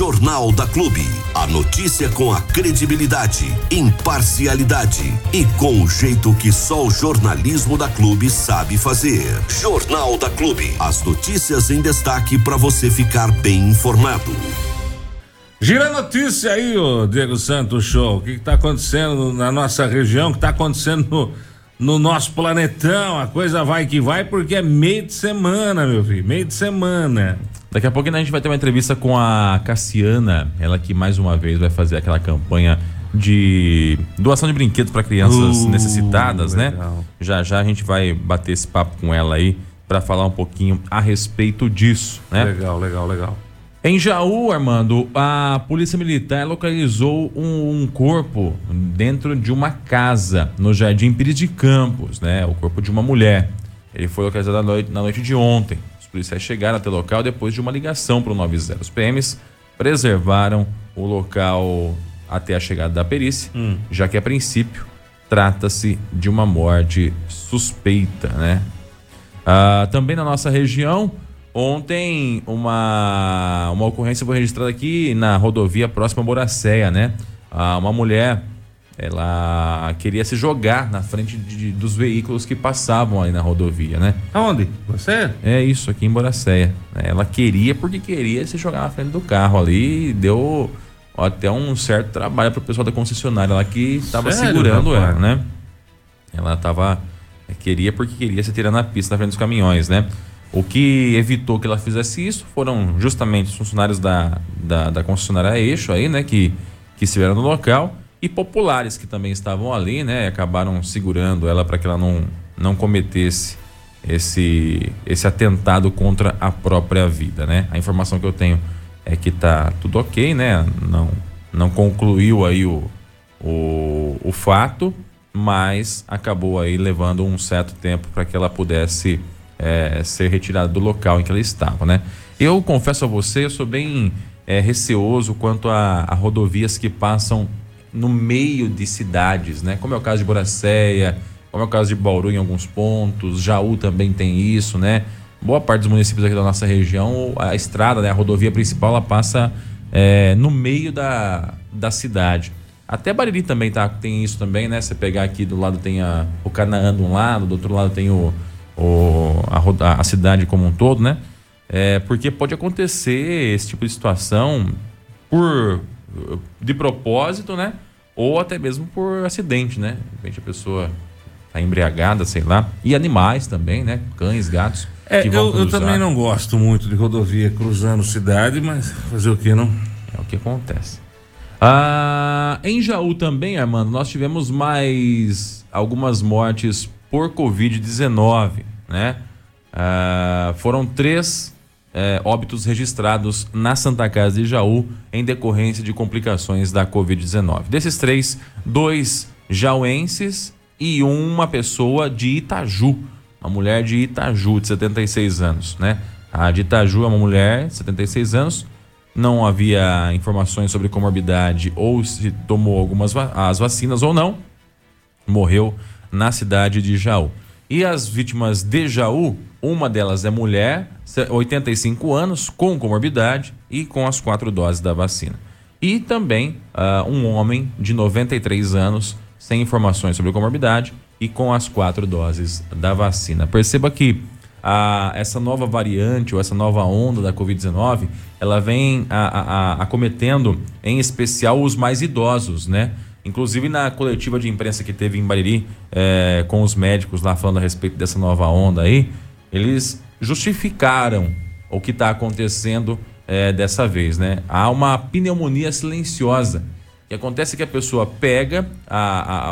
Jornal da Clube. A notícia com a credibilidade, imparcialidade e com o jeito que só o jornalismo da Clube sabe fazer. Jornal da Clube. As notícias em destaque para você ficar bem informado. Gira a notícia aí, ô Diego Santos Show. O que está acontecendo na nossa região, o que está acontecendo no nosso planetão. A coisa vai que vai, porque é meio de semana, meu filho, meio de semana. Daqui a pouquinho a gente vai ter uma entrevista com a Cassiana, ela que mais uma vez vai fazer aquela campanha de doação de brinquedos para crianças necessitadas, legal, né? Já a gente vai bater esse papo com ela aí para falar um pouquinho a respeito disso, né? Legal. Em Jaú, Armando, a polícia militar localizou um corpo dentro de uma casa no Jardim Pires de Campos, né? O corpo de uma mulher. Ele foi localizado na noite de ontem. Os policiais chegaram até o local depois de uma ligação para o 90. Os PMs preservaram o local até a chegada da perícia, já que a princípio trata-se de uma morte suspeita, né? Também na nossa região, ontem, uma ocorrência foi registrada aqui na rodovia próxima a Boracéia, né? Uma mulher, ela queria se jogar na frente dos veículos que passavam ali na rodovia, né? Aonde? Você? É isso, aqui em Boracéia. Ela queria se jogar na frente do carro ali e deu até um certo trabalho pro pessoal da concessionária lá que estava segurando ela, né? Ela queria se tirar na pista na frente dos caminhões, né? O que evitou que ela fizesse isso foram justamente os funcionários da concessionária Eixo aí, né, que estiveram no local, e populares que também estavam ali, né, acabaram segurando ela para que ela não cometesse esse atentado contra a própria vida, né? A informação que eu tenho é que tá tudo ok, né? Não concluiu aí o fato, mas acabou aí levando um certo tempo para que ela pudesse ser retirada do local em que ela estava, né? Eu confesso a você, eu sou bem receoso quanto a rodovias que passam no meio de cidades, né? Como é o caso de Boracéia, como é o caso de Bauru em alguns pontos, Jaú também tem isso, né? Boa parte dos municípios aqui da nossa região, a estrada, né, a rodovia principal, ela passa no meio da cidade. Até Bariri também tem isso também, né? Você pegar aqui do lado tem o Canaã de um lado, do outro lado tem a cidade como um todo, né? Porque pode acontecer esse tipo de situação de propósito, né? Ou até mesmo por acidente, né? De repente a pessoa tá embriagada, sei lá. E animais também, né? Cães, gatos. Eu também não gosto muito de rodovia cruzando cidade, mas fazer o que não? É o que acontece. Em Jaú também, Armando, nós tivemos mais algumas mortes por Covid-19, né? Foram 3 óbitos registrados na Santa Casa de Jaú em decorrência de complicações da Covid-19. Desses 3, 2 jauenses e uma pessoa de Itaju, uma mulher de Itaju de 76 anos, né? A de Itaju é uma mulher de 76 anos, não havia informações sobre comorbidade ou se tomou as vacinas ou não, morreu na cidade de Jaú. E as vítimas de Jaú, uma delas é mulher, 85 anos, com comorbidade e com as 4 doses da vacina. E também um homem de 93 anos, sem informações sobre comorbidade e com as 4 doses da vacina. Perceba que essa nova variante ou essa nova onda da Covid-19, ela vem acometendo em especial os mais idosos, né? Inclusive na coletiva de imprensa que teve em Bariri com os médicos lá falando a respeito dessa nova onda aí, eles justificaram o que está acontecendo dessa vez, né? Há uma pneumonia silenciosa. O que acontece é que a pessoa pega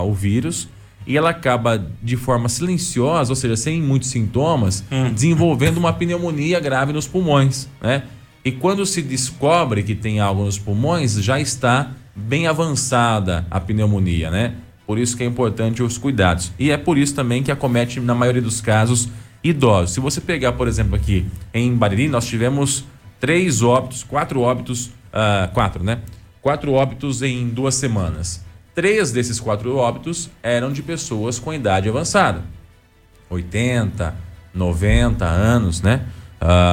o vírus e ela acaba de forma silenciosa, ou seja, sem muitos sintomas, desenvolvendo uma pneumonia grave nos pulmões, né? E quando se descobre que tem algo nos pulmões, já está bem avançada a pneumonia, né? Por isso que é importante os cuidados. E é por isso também que acomete, na maioria dos casos, idosos. Se você pegar, por exemplo, aqui em Bariri, nós tivemos 4 óbitos em 2 semanas. 3 desses 4 óbitos eram de pessoas com idade avançada. 80, 90 anos, né?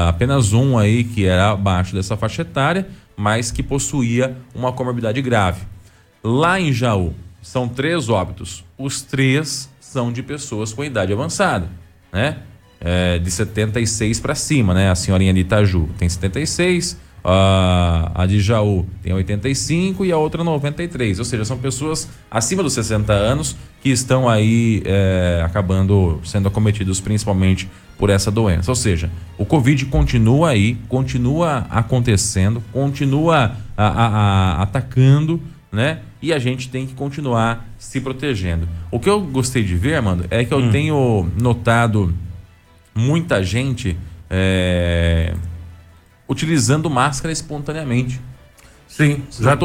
Apenas um aí que era abaixo dessa faixa etária, mas que possuía uma comorbidade grave. Lá em Jaú, são 3 óbitos. Os 3 são de pessoas com idade avançada, né? De 76 para cima, né? A senhorinha de Itaju tem 76, a de Jaú tem 85 e a outra 93. Ou seja, são pessoas acima dos 60 anos que estão aí acabando sendo acometidos principalmente por essa doença. Ou seja, o Covid continua aí, continua acontecendo, continua atacando, né? E a gente tem que continuar se protegendo. O que eu gostei de ver, Armando, é que eu tenho notado muita gente utilizando máscara espontaneamente. Sim, já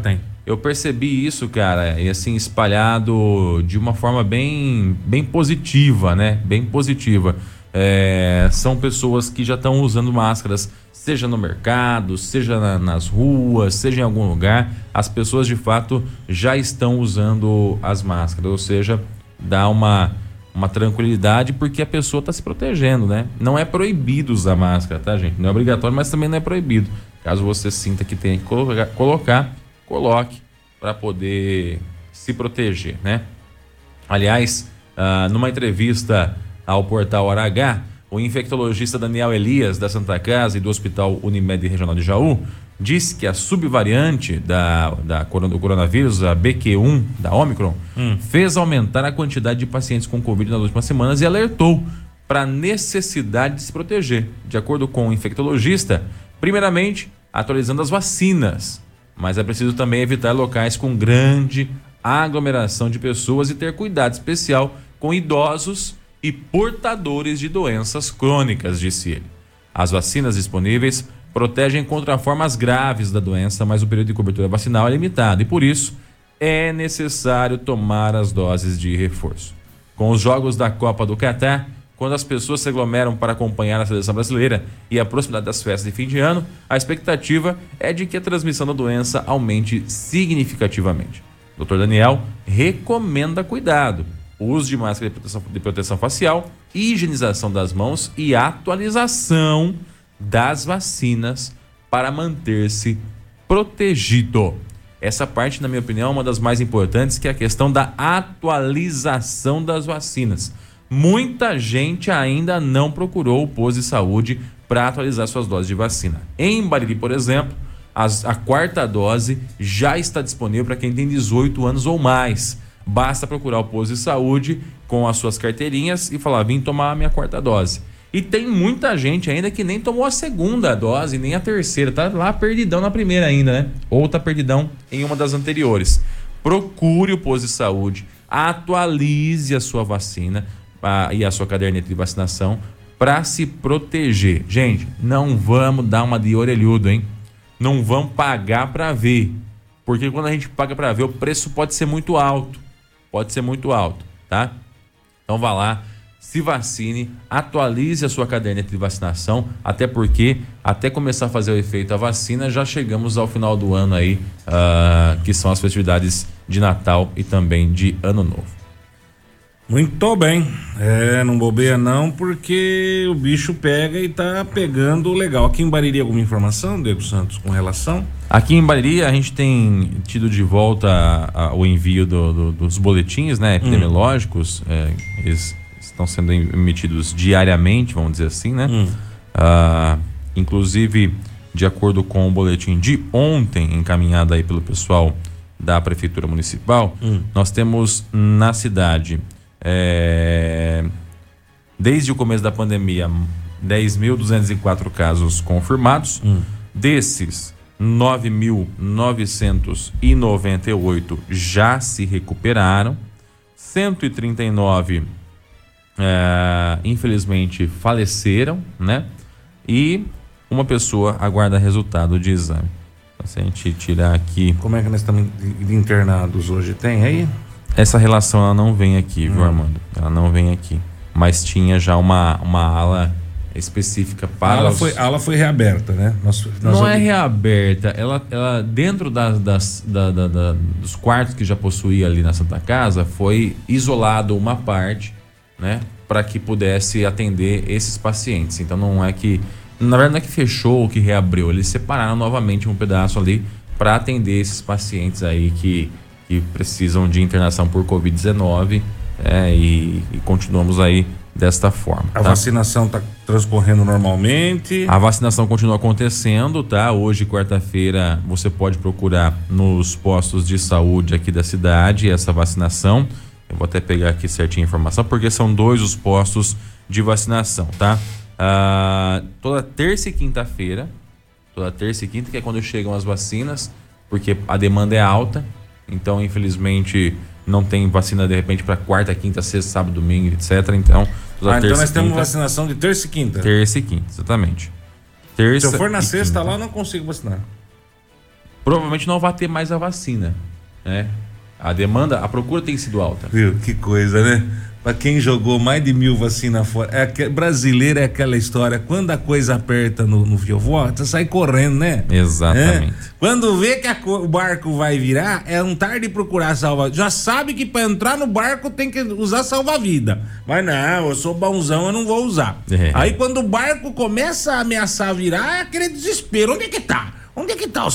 tem. Eu percebi isso, cara, e assim, espalhado de uma forma bem positiva, né? Bem positiva. São pessoas que já estão usando máscaras, seja no mercado, seja nas ruas, seja em algum lugar. As pessoas, de fato, já estão usando as máscaras, ou seja, dá uma tranquilidade, porque a pessoa está se protegendo, né? Não é proibido usar máscara, tá, gente? Não é obrigatório, mas também não é proibido. Caso você sinta que tenha que colocar, coloque para poder se proteger, né? Aliás, numa entrevista ao portal Hora H, o infectologista Daniel Elias, da Santa Casa e do Hospital Unimed Regional de Jaú, disse que a subvariante do coronavírus, a BQ1 da Omicron, fez aumentar a quantidade de pacientes com Covid nas últimas semanas e alertou para a necessidade de se proteger. De acordo com o infectologista, primeiramente, atualizando as vacinas, mas é preciso também evitar locais com grande aglomeração de pessoas e ter cuidado especial com idosos e portadores de doenças crônicas, disse ele. As vacinas disponíveis protegem contra formas graves da doença, mas o período de cobertura vacinal é limitado e, por isso, é necessário tomar as doses de reforço. Com os jogos da Copa do Catar, quando as pessoas se aglomeram para acompanhar a seleção brasileira e a proximidade das festas de fim de ano, a expectativa é de que a transmissão da doença aumente significativamente. O Dr. Daniel recomenda cuidado, uso de máscara de proteção facial, higienização das mãos e atualização das vacinas para manter-se protegido. Essa parte, na minha opinião, é uma das mais importantes, que é a questão da atualização das vacinas. Muita gente ainda não procurou o posto de saúde para atualizar suas doses de vacina. Em Bariri, por exemplo, a 4ª dose já está disponível para quem tem 18 anos ou mais. Basta procurar o posto de saúde com as suas carteirinhas e falar: vim tomar a minha 4ª dose. E tem muita gente ainda que nem tomou a 2ª dose, nem a 3ª. Tá lá perdidão na 1ª ainda, né? Ou tá perdidão em uma das anteriores. Procure o posto de saúde, atualize a sua vacina e a sua caderneta de vacinação para se proteger. Gente, não vamos dar uma de orelhudo, hein? Não vamos pagar para ver. Porque quando a gente paga para ver, o preço pode ser muito alto. Pode ser muito alto, tá? Então vá lá, se vacine, atualize a sua caderneta de vacinação, até porque, até começar a fazer o efeito a vacina, já chegamos ao final do ano aí, que são as festividades de Natal e também de Ano Novo. Muito bem. Não bobeia não, porque o bicho pega e tá pegando legal. Aqui em Bariri, alguma informação, Diego Santos, com relação? Aqui em Bariri, a gente tem tido de volta o envio dos boletins, né, epidemiológicos, eles estão sendo emitidos diariamente, vamos dizer assim, né? Inclusive, de acordo com o boletim de ontem, encaminhado aí pelo pessoal da Prefeitura Municipal, nós temos na cidade, desde o começo da pandemia, 10.204 casos confirmados. Desses, 9.998 já se recuperaram, 139 infelizmente faleceram, né? E uma pessoa aguarda resultado de exame. Então, se a gente tirar aqui, como é que nós estamos de internados hoje, tem aí? Essa relação ela não vem aqui, viu, Armando? Ela não vem aqui, mas tinha já uma ala específica para a ala foi reaberta, né? Não é reaberta, ela dentro dos quartos que já possuía ali na Santa Casa, foi isolado uma parte, né, para que pudesse atender esses pacientes. Então não é que Na verdade, não é que fechou ou que reabriu, eles separaram novamente um pedaço ali para atender esses pacientes aí que precisam de internação por Covid-19, e continuamos aí desta forma. A vacinação está transcorrendo normalmente? A vacinação continua acontecendo, tá? Hoje, quarta-feira, você pode procurar nos postos de saúde aqui da cidade essa vacinação. Eu vou até pegar aqui certinha a informação, porque são 2 os postos de vacinação, tá? Toda terça e quinta, que é quando chegam as vacinas, porque a demanda é alta, então infelizmente não tem vacina de repente para quarta, quinta, sexta, sábado, domingo, etc. Então, então nós temos vacinação de terça e quinta. Terça e quinta, exatamente. Se eu for na sexta lá, eu não consigo vacinar. Provavelmente não vai ter mais a vacina, né? A demanda, a procura tem sido alta. Viu, que coisa, né? Pra quem jogou mais de 1000 vacinas fora, brasileiro é aquela história, quando a coisa aperta no fiofó, você sai correndo, né? Exatamente. É? Quando vê que o barco vai virar, é um tarde procurar salva-vida. Já sabe que pra entrar no barco tem que usar salva-vida. Mas não, eu sou bonzão, eu não vou usar. É. Aí quando o barco começa a ameaçar virar, é aquele desespero. Onde é que tá o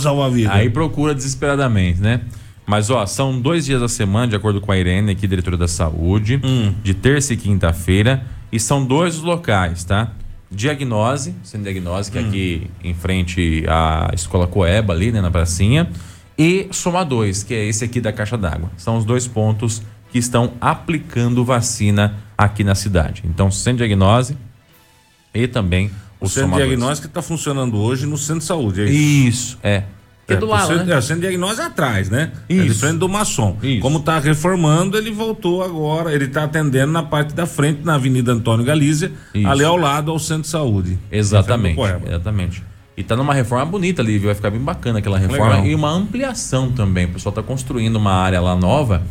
salva-vida? Aí procura desesperadamente, né? Mas, são 2 dias da semana, de acordo com a Irene, aqui, diretora da saúde, de terça e quinta-feira, e são 2 os locais, tá? Diagnose, Centro de Diagnose, que é aqui em frente à Escola COEBA, ali, né, na pracinha, e Soma 2, que é esse aqui da Caixa d'Água. São os 2 pontos que estão aplicando vacina aqui na cidade. Então, Centro de Diagnose e também o Soma 2. O Centro de Diagnose que está funcionando hoje no Centro de Saúde. Isso, é do lado, né? O Centro de Diagnose é atrás, né? Isso. É de frente do Maçom. Isso. Como tá reformando, ele voltou agora, ele tá atendendo na parte da frente, na Avenida Antônio Galiza, ali ao lado ao Centro de Saúde. Exatamente. E tá numa reforma bonita ali, viu? Vai ficar bem bacana aquela reforma. Legal. E uma ampliação também, o pessoal tá construindo uma área lá nova,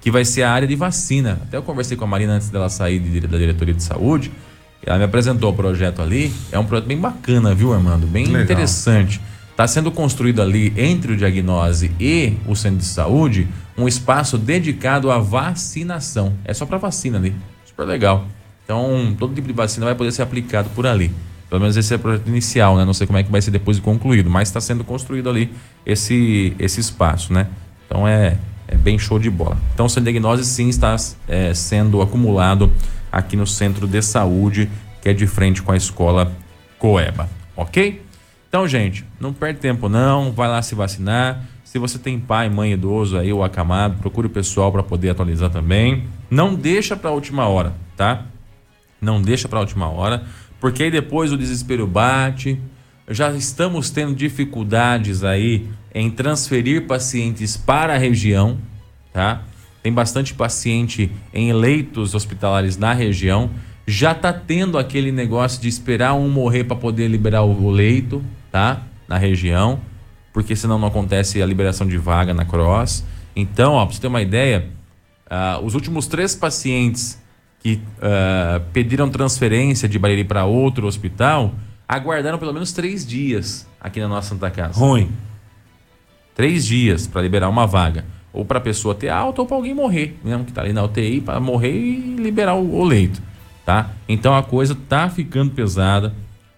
que vai ser a área de vacina. Até eu conversei com a Marina antes dela sair da diretoria de saúde, ela me apresentou o projeto ali, é um projeto bem bacana, viu, Armando? Bem legal. Interessante. Está sendo construído ali, entre o Diagnose e o Centro de Saúde, um espaço dedicado à vacinação. É só para vacina ali. Super legal. Então, todo tipo de vacina vai poder ser aplicado por ali. Pelo menos esse é o projeto inicial, né? Não sei como é que vai ser depois de concluído, mas está sendo construído ali esse espaço, né? Então, é bem show de bola. Então, o Centro de Diagnose, sim, está sendo acumulado aqui no Centro de Saúde, que é de frente com a Escola COEBA. Ok? Então, gente, não perde tempo não, vai lá se vacinar. Se você tem pai, mãe, idoso aí ou acamado, procure o pessoal para poder atualizar também. Não deixa para a última hora, tá? Não deixa para a última hora, porque aí depois o desespero bate. Já estamos tendo dificuldades aí em transferir pacientes para a região, tá? Tem bastante paciente em leitos hospitalares na região. Já tá tendo aquele negócio de esperar um morrer para poder liberar o leito, tá? Na região, porque senão não acontece a liberação de vaga na Cross. Então, para você ter uma ideia, os últimos 3 pacientes que pediram transferência de Bariri para outro hospital, aguardaram pelo menos 3 dias aqui na nossa Santa Casa. Ruim. 3 dias para liberar uma vaga. Ou para a pessoa ter alta ou para alguém morrer, mesmo que tá ali na UTI, para morrer e liberar o leito. Tá? Então a coisa tá ficando pesada,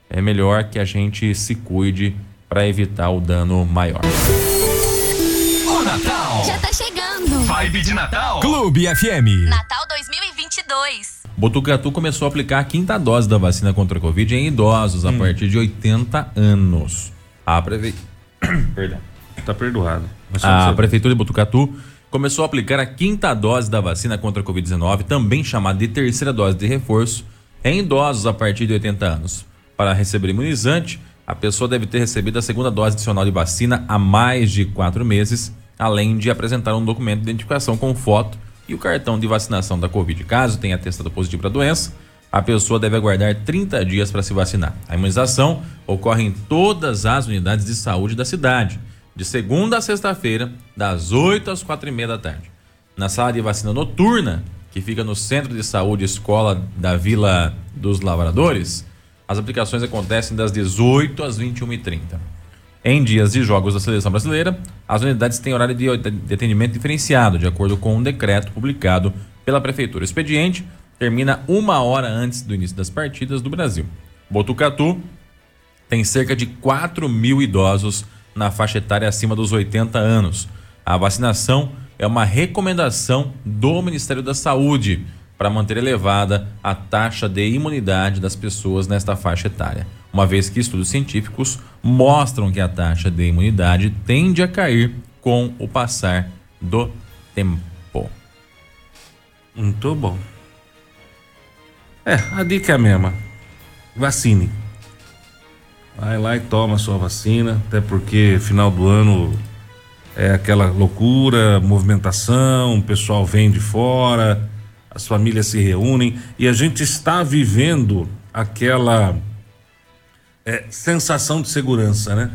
é melhor que a gente se cuide para evitar o dano maior. O Natal já tá chegando. Vibe de Natal. Clube FM. Natal 2022. Botucatu começou a aplicar a 5ª dose da vacina contra a Covid em idosos a partir de 80 anos. Perdão. Tá perdoado. A Prefeitura de Botucatu começou a aplicar a 5ª dose da vacina contra a Covid-19, também chamada de terceira dose de reforço, em idosos a partir de 80 anos. Para receber imunizante, a pessoa deve ter recebido a 2ª dose adicional de vacina há mais de 4 meses, além de apresentar um documento de identificação com foto e o cartão de vacinação da Covid. Caso tenha testado positivo para a doença, a pessoa deve aguardar 30 dias para se vacinar. A imunização ocorre em todas as unidades de saúde da cidade, de segunda a sexta-feira, das 8 às 4:30 da tarde. Na sala de vacina noturna, que fica no Centro de Saúde Escola da Vila dos Lavradores, as aplicações acontecem das 18 às 21:30. Em dias de jogos da Seleção Brasileira, as unidades têm horário de atendimento diferenciado, de acordo com um decreto publicado pela Prefeitura. O expediente termina 1 hora antes do início das partidas do Brasil. Botucatu tem cerca de 4 mil idosos na faixa etária acima dos 80 anos. A vacinação é uma recomendação do Ministério da Saúde para manter elevada a taxa de imunidade das pessoas nesta faixa etária, uma vez que estudos científicos mostram que a taxa de imunidade tende a cair com o passar do tempo. Muito bom. A dica é a mesma. Vacine. Vai lá e toma a sua vacina, até porque final do ano é aquela loucura, movimentação, o pessoal vem de fora, as famílias se reúnem e a gente está vivendo aquela sensação de segurança, né?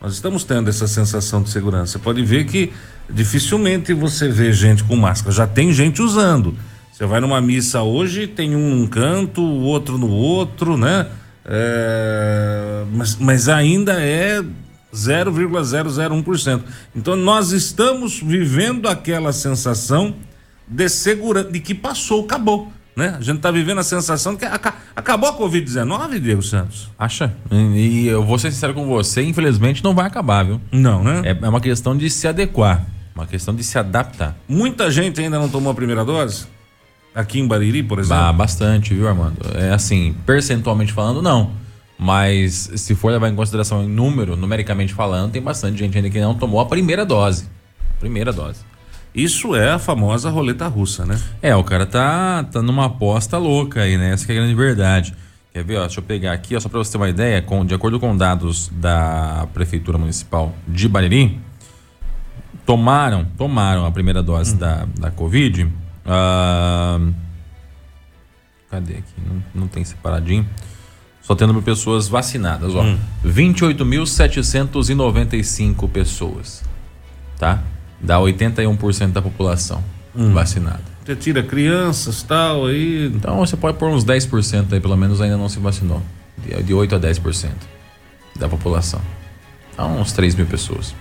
Nós estamos tendo essa sensação de segurança. Você pode ver que dificilmente você vê gente com máscara, já tem gente usando. Você vai numa missa hoje, tem um num canto, o outro no outro, né? Mas ainda é 0,001%. Então nós estamos vivendo aquela sensação de segurança, de que passou, acabou, né? A gente está vivendo a sensação de que acabou a Covid-19, Diego Santos. Acha? E eu vou ser sincero com você, infelizmente não vai acabar, viu? Não, né? É uma questão de se adequar, uma questão de se adaptar. Muita gente ainda não tomou a primeira dose? Aqui em Bariri, por exemplo? Bastante, viu, Armando? Percentualmente falando, não. Mas se for levar em consideração em numericamente falando, tem bastante gente ainda que não tomou a primeira dose. Isso é a famosa roleta russa, né? O cara tá numa aposta louca aí, né? Essa que é a grande verdade. Quer ver, deixa eu pegar aqui, só pra você ter uma ideia, de acordo com dados da Prefeitura Municipal de Bariri, tomaram a primeira dose da Covid. Cadê aqui? Não tem separadinho. Só tendo pessoas vacinadas, 28.795 pessoas, tá? Dá 81% da população vacinada. Você tira crianças, tal, aí... Então você pode pôr uns 10% aí, pelo menos ainda não se vacinou. De 8 a 10% da população. Então, uns 3 mil pessoas.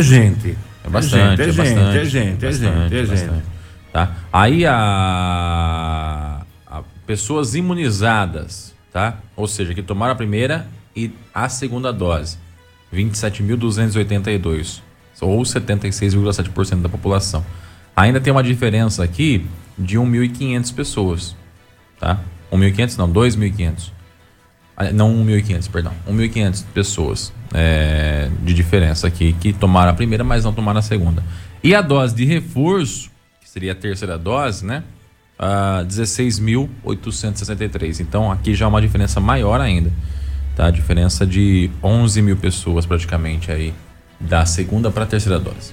Gente. É bastante, é gente. Tá? Aí a pessoas imunizadas, tá? Ou seja, que tomaram a primeira e a segunda dose, 27.282, ou 76,7% da população. Ainda tem uma diferença aqui de 1.500 pessoas, tá? 1.500 pessoas de diferença aqui, que tomaram a primeira, mas não tomaram a segunda. E a dose de reforço, que seria a terceira dose, né? 16.863. Então aqui já é uma diferença maior ainda, tá? A diferença de 11 mil pessoas praticamente aí, da segunda para a terceira dose.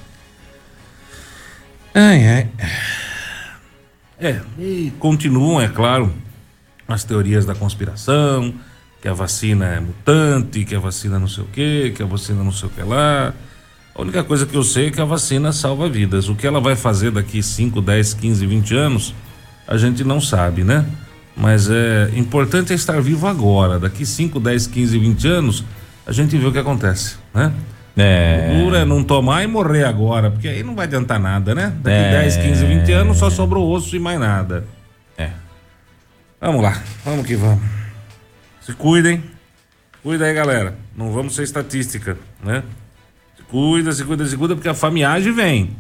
E continuam, é claro, as teorias da conspiração, que a vacina é mutante, que a vacina não sei o quê, que a vacina não sei o que lá. A única coisa que eu sei é que a vacina salva vidas. O que ela vai fazer daqui 5, 10, 15, 20 anos, a gente não sabe, né? Mas é importante estar vivo agora. Daqui 5, 10, 15, 20 anos, a gente vê o que acontece, né? Dura não tomar e morrer agora, porque aí não vai adiantar nada, né? Daqui 10, 15, 20 anos só sobrou osso e mais nada. Vamos lá, vamos que vamos. Se cuidem. Cuida aí, galera. Não vamos ser estatística, né? Se cuida, porque a famiagem vem.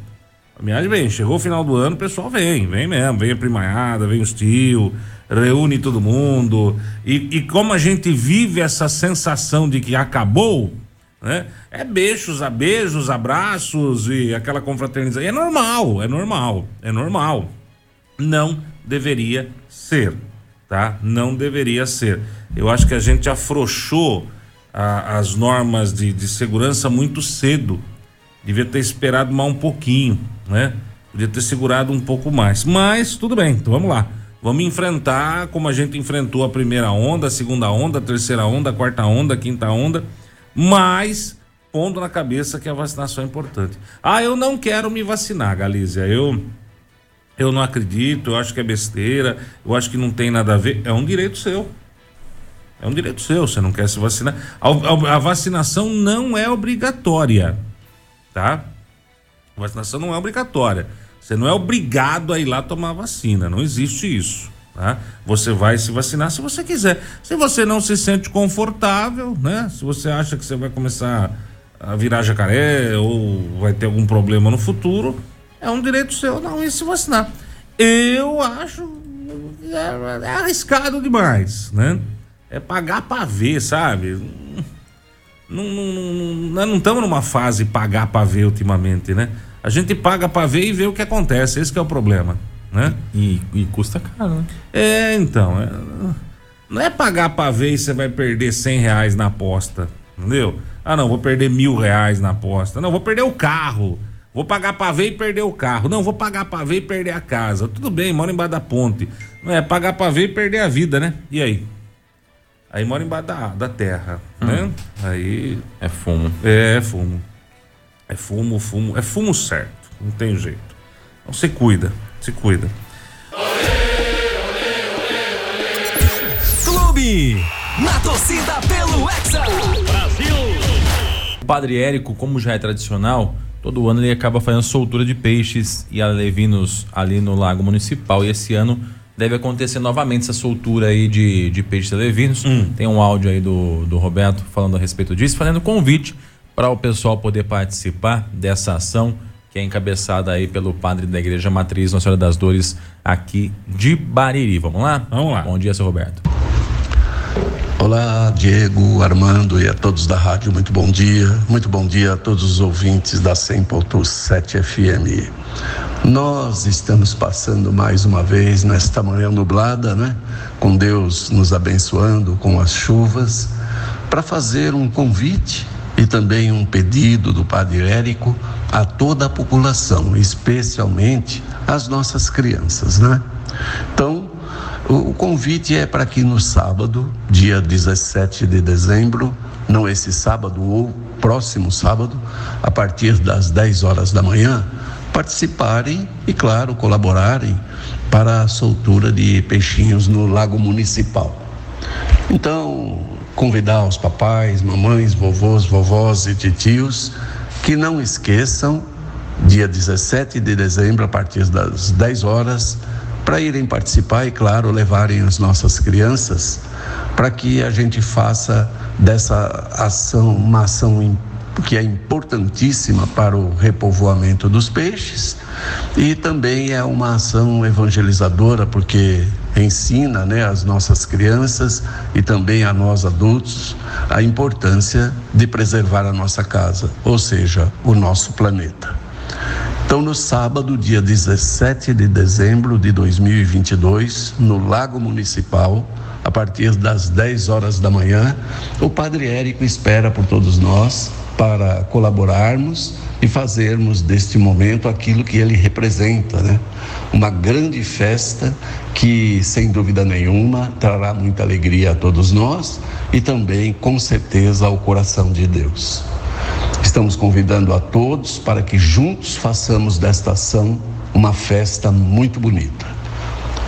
Chegou o final do ano, o pessoal vem mesmo, vem a primaiada, vem os tios, reúne todo mundo. E como a gente vive essa sensação de que acabou, né? Beijos, abejos, abraços e aquela confraternização. É normal. Não deveria ser, tá? Não deveria ser. Eu acho que a gente afrouxou as normas de segurança muito cedo. Devia ter esperado mais um pouquinho, né? Podia ter segurado um pouco mais. Mas tudo bem, então vamos lá. Vamos enfrentar como a gente enfrentou a primeira onda, a segunda onda, a terceira onda, a quarta onda, a quinta onda, mas pondo na cabeça que a vacinação é importante. Eu não quero me vacinar, Galizia, eu não acredito, eu acho que é besteira, eu acho que não tem nada a ver. É um direito seu, você não quer se vacinar. A vacinação não é obrigatória, tá? A vacinação não é obrigatória, você não é obrigado a ir lá tomar a vacina, não existe isso. tá? Você vai se vacinar se você quiser. Se você não se sente confortável, né? Se você acha que você vai começar a virar jacaré ou vai ter algum problema no futuro, é um direito seu não ir se vacinar. Eu acho é arriscado demais, né? É pagar pra ver, sabe? Nós não estamos numa fase pagar pra ver ultimamente, né? A gente paga pra ver e vê o que acontece, esse que é o problema, né? E custa caro, né? É, então, não é pagar pra ver e você vai perder R$100 na aposta, entendeu? Ah, não, vou perder R$1.000 na aposta. Não, vou perder o carro. Vou pagar pra ver e perder o carro. Não, vou pagar pra ver e perder a casa. Tudo bem, mora embaixo da ponte. Não é pagar pra ver e perder a vida, né? E aí? Aí mora embaixo da terra, né? Aí... é fumo. É fumo. É fumo certo. Não tem jeito. Então se cuida. Olê, olê, olê, olê. Clube! Na torcida pelo Hexa! Brasil! O Padre Érico, como já é tradicional, todo ano ele acaba fazendo soltura de peixes e alevinos ali no Lago Municipal. E esse ano deve acontecer novamente essa soltura aí de peixes alevinos. Tem um áudio aí do Roberto falando a respeito disso, fazendo convite para o pessoal poder participar dessa ação que é encabeçada aí pelo padre da Igreja Matriz Nossa Senhora das Dores aqui de Bariri. Vamos lá? Vamos lá. Bom dia, seu Roberto. Olá, Diego, Armando e a todos da rádio, muito bom dia. Muito bom dia a todos os ouvintes da 100.7 FM. Nós estamos passando mais uma vez nesta manhã nublada, né? Com Deus nos abençoando com as chuvas, para fazer um convite e também um pedido do Padre Érico a toda a população, especialmente as nossas crianças, né? Então, o convite é para que no sábado, dia 17 de dezembro, não esse sábado ou próximo sábado, a partir das 10 horas da manhã, participarem e, claro, colaborarem para a soltura de peixinhos no Lago Municipal. Então, convidar os papais, mamães, vovôs, vovós e titios que não esqueçam, dia 17 de dezembro, a partir das 10 horas, para irem participar e, claro, levarem as nossas crianças para que a gente faça dessa ação uma ação que é importantíssima para o repovoamento dos peixes e também é uma ação evangelizadora, porque ensina, né, as nossas crianças e também a nós adultos a importância de preservar a nossa casa, ou seja, o nosso planeta. Então, no sábado, dia 17 de dezembro de 2022, no Lago Municipal, a partir das 10 horas da manhã, o Padre Érico espera por todos nós para colaborarmos e fazermos deste momento aquilo que ele representa, né? Uma grande festa que, sem dúvida nenhuma, trará muita alegria a todos nós e também, com certeza, ao coração de Deus. Estamos convidando a todos para que juntos façamos desta ação uma festa muito bonita.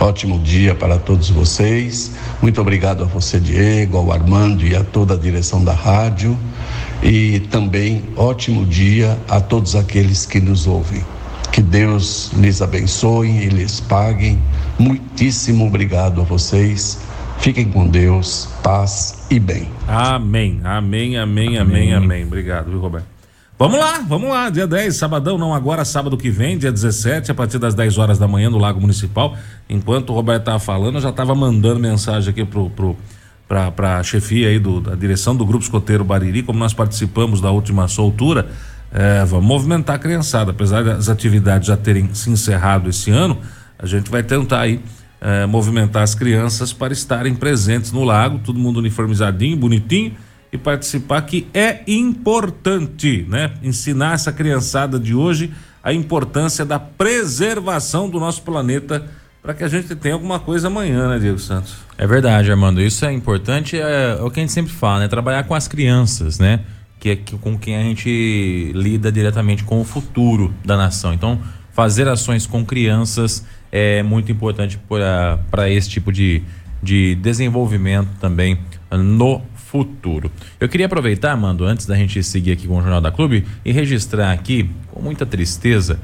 Ótimo dia para todos vocês. Muito obrigado a você, Diego, ao Armando e a toda a direção da rádio. E também ótimo dia a todos aqueles que nos ouvem. Que Deus lhes abençoe e lhes pague. Muitíssimo obrigado a vocês. Fiquem com Deus, paz e bem. Amém, amém, amém, amém, amém. Obrigado, viu, Roberto? Vamos lá, dia 10, sabadão, não agora, sábado que vem, dia 17, a partir das 10 horas da manhã no Lago Municipal. Enquanto o Roberto estava falando, eu já estava mandando mensagem aqui pra chefia aí da direção do Grupo Escoteiro Bariri, como nós participamos da última soltura, vamos movimentar a criançada, apesar das atividades já terem se encerrado esse ano, a gente vai tentar aí movimentar as crianças para estarem presentes no lago, todo mundo uniformizadinho, bonitinho, e participar, que é importante, né? Ensinar essa criançada de hoje a importância da preservação do nosso planeta para que a gente tenha alguma coisa amanhã, né, Diego Santos? É verdade, Armando, isso é importante, é o que a gente sempre fala, né? Trabalhar com as crianças, né? Que é com quem a gente lida diretamente com o futuro da nação. Então, fazer ações com crianças é muito importante para esse tipo de desenvolvimento também no futuro. Eu queria aproveitar, Armando, antes da gente seguir aqui com o Jornal da Clube, e registrar aqui, com muita tristeza,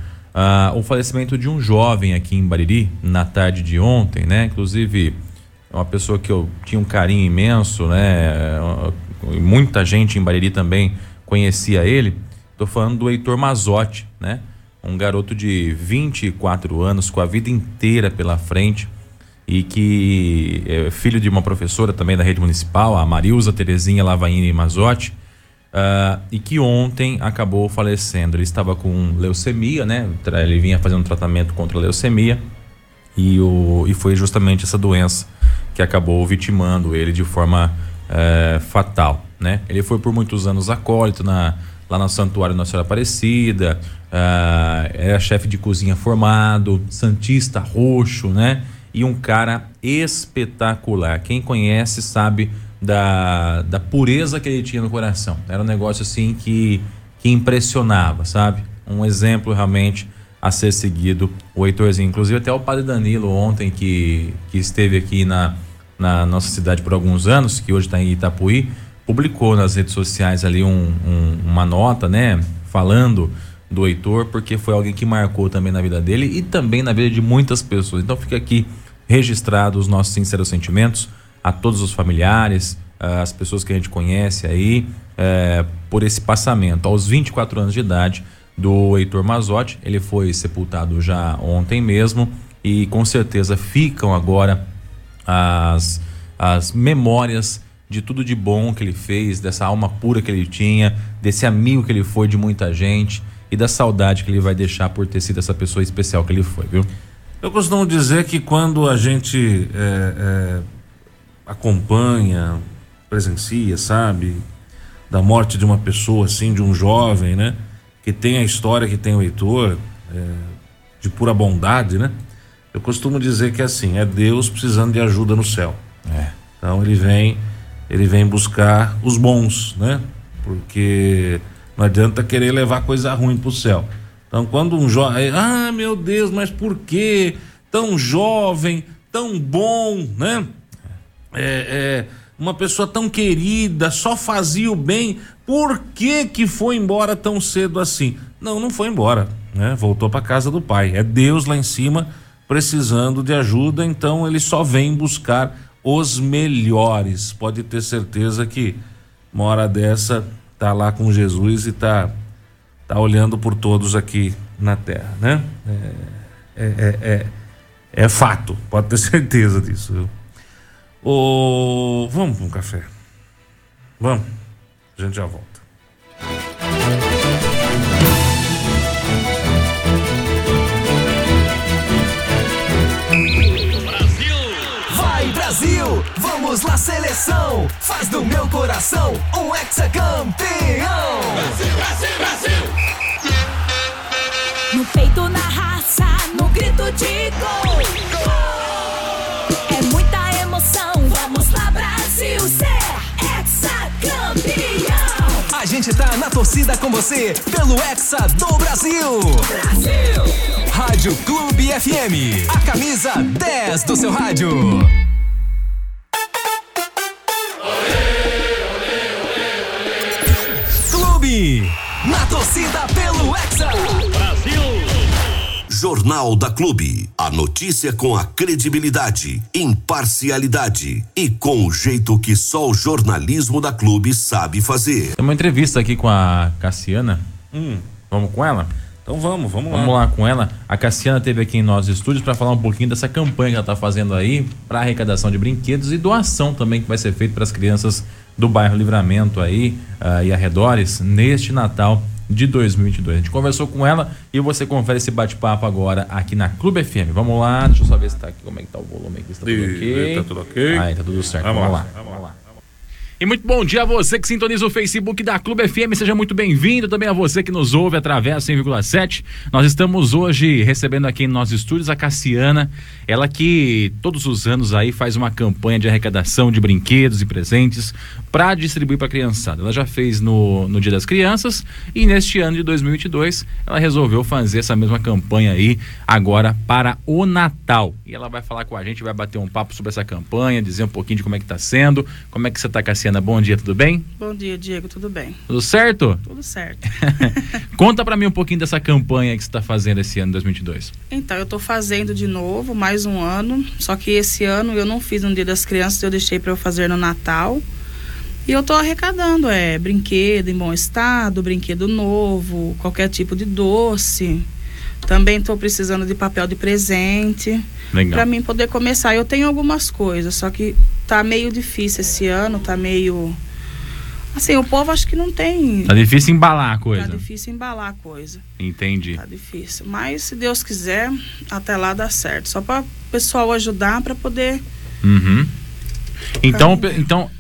o falecimento de um jovem aqui em Bariri na tarde de ontem, né? Inclusive, uma pessoa que eu tinha um carinho imenso, né? Muita gente em Bariri também conhecia ele. Tô falando do Heitor Mazotti, né? Um garoto de 24 anos, com a vida inteira pela frente, e que é filho de uma professora também da rede municipal, a Marilza Terezinha Lavaini Mazotti, e que ontem acabou falecendo. Ele estava com leucemia, né? Ele vinha fazendo tratamento contra a leucemia, e foi justamente essa doença que acabou vitimando ele de forma fatal, né? Ele foi por muitos anos acólito lá no Santuário Nossa Senhora Aparecida, era chefe de cozinha formado, santista roxo, né? E um cara espetacular. Quem conhece sabe da pureza que ele tinha no coração. Era um negócio assim que impressionava, sabe? Um exemplo realmente a ser seguido, o Heitorzinho. Inclusive até o padre Danilo ontem, que esteve aqui na nossa cidade por alguns anos, que hoje está em Itapuí, publicou nas redes sociais ali uma nota, né? Falando do Heitor, porque foi alguém que marcou também na vida dele e também na vida de muitas pessoas. Então fica aqui registrado os nossos sinceros sentimentos a todos os familiares, as pessoas que a gente conhece aí, por esse passamento aos 24 anos de idade do Heitor Mazotti. Ele foi sepultado já ontem mesmo, e com certeza ficam agora as memórias de tudo de bom que ele fez, dessa alma pura que ele tinha, desse amigo que ele foi de muita gente, e da saudade que ele vai deixar por ter sido essa pessoa especial que ele foi, viu? Eu costumo dizer que quando a gente acompanha, presencia, sabe, da morte de uma pessoa assim, de um jovem, né, que tem a história que tem o Heitor, de pura bondade, né? Eu costumo dizer que é Deus precisando de ajuda no céu. Então ele vem buscar os bons, né? Porque não adianta querer levar coisa ruim pro céu. Então quando um jovem, meu Deus, mas por quê? Tão jovem, tão bom, né? Uma pessoa tão querida, só fazia o bem, por que que foi embora tão cedo assim? Não foi embora, né? Voltou pra casa do pai. É Deus lá em cima precisando de ajuda, então ele só vem buscar os melhores. Pode ter certeza que uma hora dessa tá lá com Jesus e tá olhando por todos aqui na terra, né? É fato, pode ter certeza disso, viu? Vamos para um café. Vamos, a gente já volta. Brasil, vamos lá, seleção, faz do meu coração um hexacampeão. Brasil, Brasil, Brasil. No peito, na raça, no grito de gol. É muita emoção, vamos lá, Brasil, ser hexacampeão. A gente tá na torcida com você, pelo Hexa do Brasil. Brasil. Rádio Clube FM, a camisa 10 do seu rádio. Na torcida pelo Hexa Brasil. Jornal da Clube. A notícia com a credibilidade, imparcialidade e com o jeito que só o jornalismo da Clube sabe fazer. Tem uma entrevista aqui com a Cassiana. Vamos com ela? Então vamos lá. Vamos lá com ela. A Cassiana esteve aqui em nossos estúdios para falar um pouquinho dessa campanha que ela está fazendo aí para arrecadação de brinquedos e doação também que vai ser feita para as crianças do bairro Livramento aí e arredores neste Natal de 2022. A gente conversou com ela e você confere esse bate-papo agora aqui na Clube FM. Vamos lá, deixa eu só ver se tá aqui, como é que tá o volume aqui, se tá tudo ok. Tá tudo ok. Tá tudo certo. Vamos lá. E muito bom dia a você que sintoniza o Facebook da Clube FM, seja muito bem-vindo também a você que nos ouve através 100,7. Nós estamos hoje recebendo aqui em nossos estúdios a Cassiana, ela que todos os anos aí faz uma campanha de arrecadação de brinquedos e presentes para distribuir para a criançada. Ela já fez no Dia das Crianças e neste ano de 2022 ela resolveu fazer essa mesma campanha aí agora para o Natal. E ela vai falar com a gente, vai bater um papo sobre essa campanha, dizer um pouquinho de como é que está sendo. Como é que você está, Cassiana? Bom dia, tudo bem? Bom dia, Diego, tudo bem? Tudo certo? Tudo certo. Conta para mim um pouquinho dessa campanha que você está fazendo esse ano de 2022. Então, eu estou fazendo de novo, mais um ano, só que esse ano eu não fiz no Dia das Crianças, eu deixei para eu fazer no Natal. E eu tô arrecadando, brinquedo em bom estado, brinquedo novo, qualquer tipo de doce. Também tô precisando de papel de presente. Legal. Pra mim poder começar. Eu tenho algumas coisas, só que tá meio difícil esse ano, tá meio... Assim, o povo acho que não tem... Tá difícil embalar a coisa. Tá difícil embalar a coisa. Entendi. Tá difícil. Mas, se Deus quiser, até lá dá certo. Só pra o pessoal ajudar pra poder... Uhum. Então,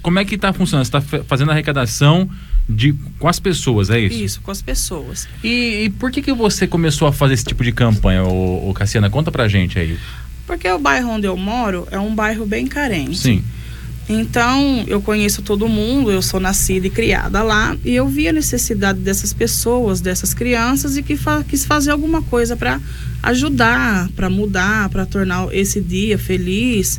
como é que está funcionando? Você está fazendo arrecadação com as pessoas, é isso? Isso, com as pessoas. E por que você começou a fazer esse tipo de campanha, ô Cassiana? Conta pra gente aí. Porque o bairro onde eu moro é um bairro bem carente. Sim. Então, eu conheço todo mundo, eu sou nascida e criada lá, e eu vi a necessidade dessas pessoas, dessas crianças, e que quis fazer alguma coisa para ajudar, para mudar, para tornar esse dia feliz,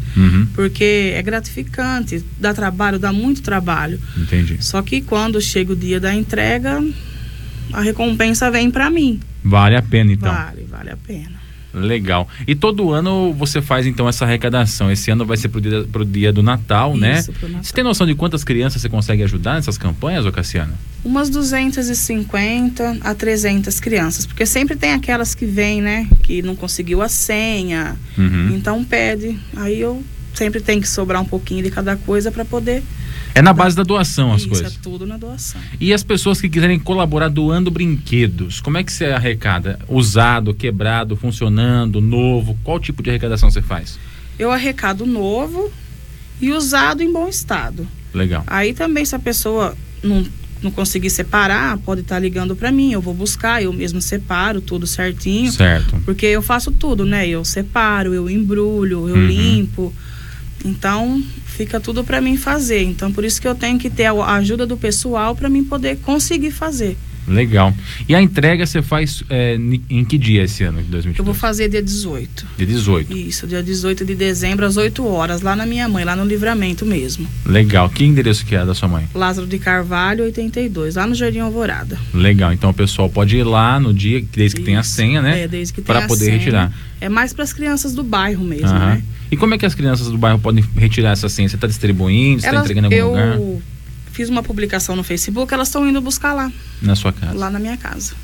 porque é gratificante, dá trabalho, dá muito trabalho. Entendi. Só que quando chega o dia da entrega, a recompensa vem para mim. Vale a pena, então. Vale a pena. Legal. E todo ano você faz então essa arrecadação. Esse ano vai ser pro dia do Natal, isso, né? Pro Natal. Você tem noção de quantas crianças você consegue ajudar nessas campanhas, ô Cassiana? Umas 250 a 300 crianças, porque sempre tem aquelas que vêm, né? Que não conseguiu a senha, então pede. Aí eu sempre tenho que sobrar um pouquinho de cada coisa para poder... É na base da doação as coisas. Isso, é tudo na doação. E as pessoas que quiserem colaborar doando brinquedos, como é que você arrecada? Usado, quebrado, funcionando, novo? Qual tipo de arrecadação você faz? Eu arrecado novo e usado em bom estado. Legal. Aí também, se a pessoa não conseguir separar, pode estar ligando para mim, eu vou buscar, eu mesmo separo tudo certinho. Certo. Porque eu faço tudo, né? Eu separo, eu embrulho, eu limpo. Então, fica tudo para mim fazer. Então, por isso que eu tenho que ter a ajuda do pessoal para mim poder conseguir fazer. Legal. E a entrega você faz em que dia esse ano, de 2022? Eu vou fazer dia 18. Dia 18. Isso, dia 18 de dezembro, às 8 horas, lá na minha mãe, lá no Livramento mesmo. Legal. Que endereço que é da sua mãe? Lázaro de Carvalho, 82, lá no Jardim Alvorada. Legal. Então, o pessoal pode ir lá no dia, desde que tenha a senha, né? Desde que tenha a senha. Para poder retirar. É mais para as crianças do bairro mesmo, né? E como é que as crianças do bairro podem retirar essa senha? Você está distribuindo? Você está entregando em algum lugar? Eu fiz uma publicação no Facebook, elas estão indo buscar lá. Na sua casa? Lá na minha casa.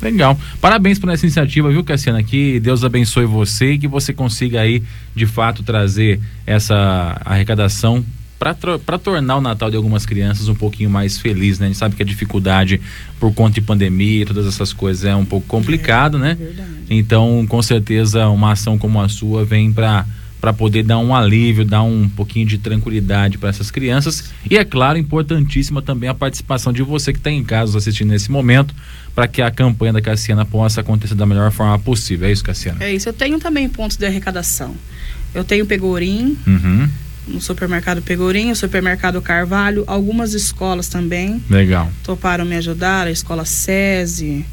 Legal. Parabéns por essa iniciativa, viu, Cassiana? Que Deus abençoe você e que você consiga aí, de fato, trazer essa arrecadação para tornar o Natal de algumas crianças um pouquinho mais feliz, né? A gente sabe que a dificuldade por conta de pandemia e todas essas coisas é um pouco complicado, né? Verdade. Então, com certeza, uma ação como a sua vem para poder dar um alívio, dar um pouquinho de tranquilidade para essas crianças. E é claro, importantíssima também a participação de você que está em casa assistindo nesse momento, para que a campanha da Cassiana possa acontecer da melhor forma possível. É isso, Cassiana? É isso. Eu tenho também pontos de arrecadação. Eu tenho Pegorim, no supermercado Pegorim, o supermercado Carvalho, algumas escolas também. Legal. Toparam me ajudar, a escola SESI,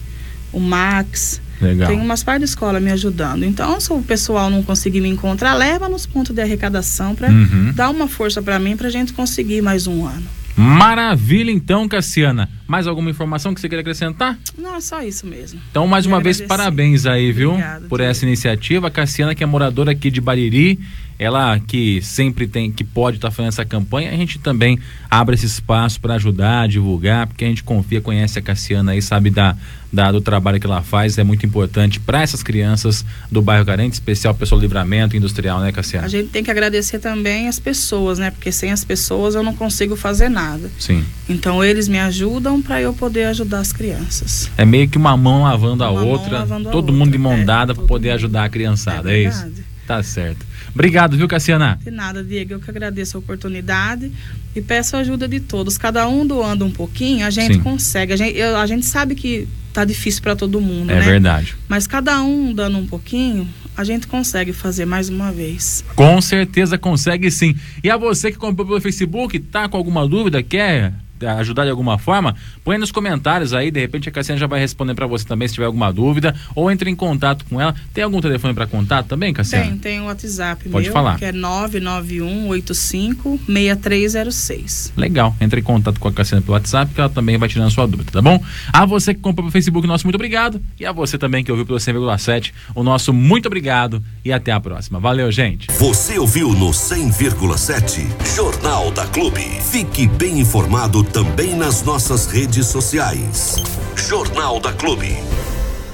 o Max... Legal. Tem umas partes de escola me ajudando. Então, se o pessoal não conseguir me encontrar, leva nos pontos de arrecadação para dar uma força para mim, para a gente conseguir mais um ano. Maravilha, então, Cassiana. Mais alguma informação que você queira acrescentar? Não, é só isso mesmo. Então, mais uma vez, parabéns aí, viu? Obrigado, por essa iniciativa. A Cassiana, que é moradora aqui de Bariri, ela que sempre tem, que pode estar fazendo essa campanha, a gente também abre esse espaço para ajudar, divulgar, porque a gente confia, conhece a Cassiana aí, sabe do trabalho que ela faz, é muito importante para essas crianças do bairro carente, especial pessoal do Livramento, industrial, né, Cassiana? A gente tem que agradecer também as pessoas, né, porque sem as pessoas eu não consigo fazer nada. Sim. Então eles me ajudam para eu poder ajudar as crianças. É meio que uma mão lavando a outra, todo mundo de mão dada para poder ajudar a criançada, é isso? Tá certo. Obrigado, viu, Cassiana? De nada, Diego, eu que agradeço a oportunidade e peço a ajuda de todos, cada um doando um pouquinho, a gente consegue, a gente sabe que tá difícil para todo mundo, né? É verdade. Mas cada um dando um pouquinho, a gente consegue fazer mais uma vez. Com certeza consegue sim. E a você que comprou pelo Facebook, tá com alguma dúvida, quer ajudar de alguma forma, põe nos comentários aí, de repente a Cassiana já vai responder para você também se tiver alguma dúvida, ou entre em contato com ela. Tem algum telefone para contato também, Cassiana? Tem o WhatsApp. Pode meu, falar. Que é 991856306. Legal, entre em contato com a Cassiana pelo WhatsApp, que ela também vai tirando a sua dúvida, tá bom? A você que comprou pelo Facebook, nosso muito obrigado, e a você também que ouviu pelo 100,7, o nosso muito obrigado e até a próxima. Valeu, gente! Você ouviu no 100,7 Jornal da Clube. Fique bem informado também nas nossas redes sociais. Jornal da Clube.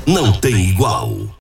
Não tem igual.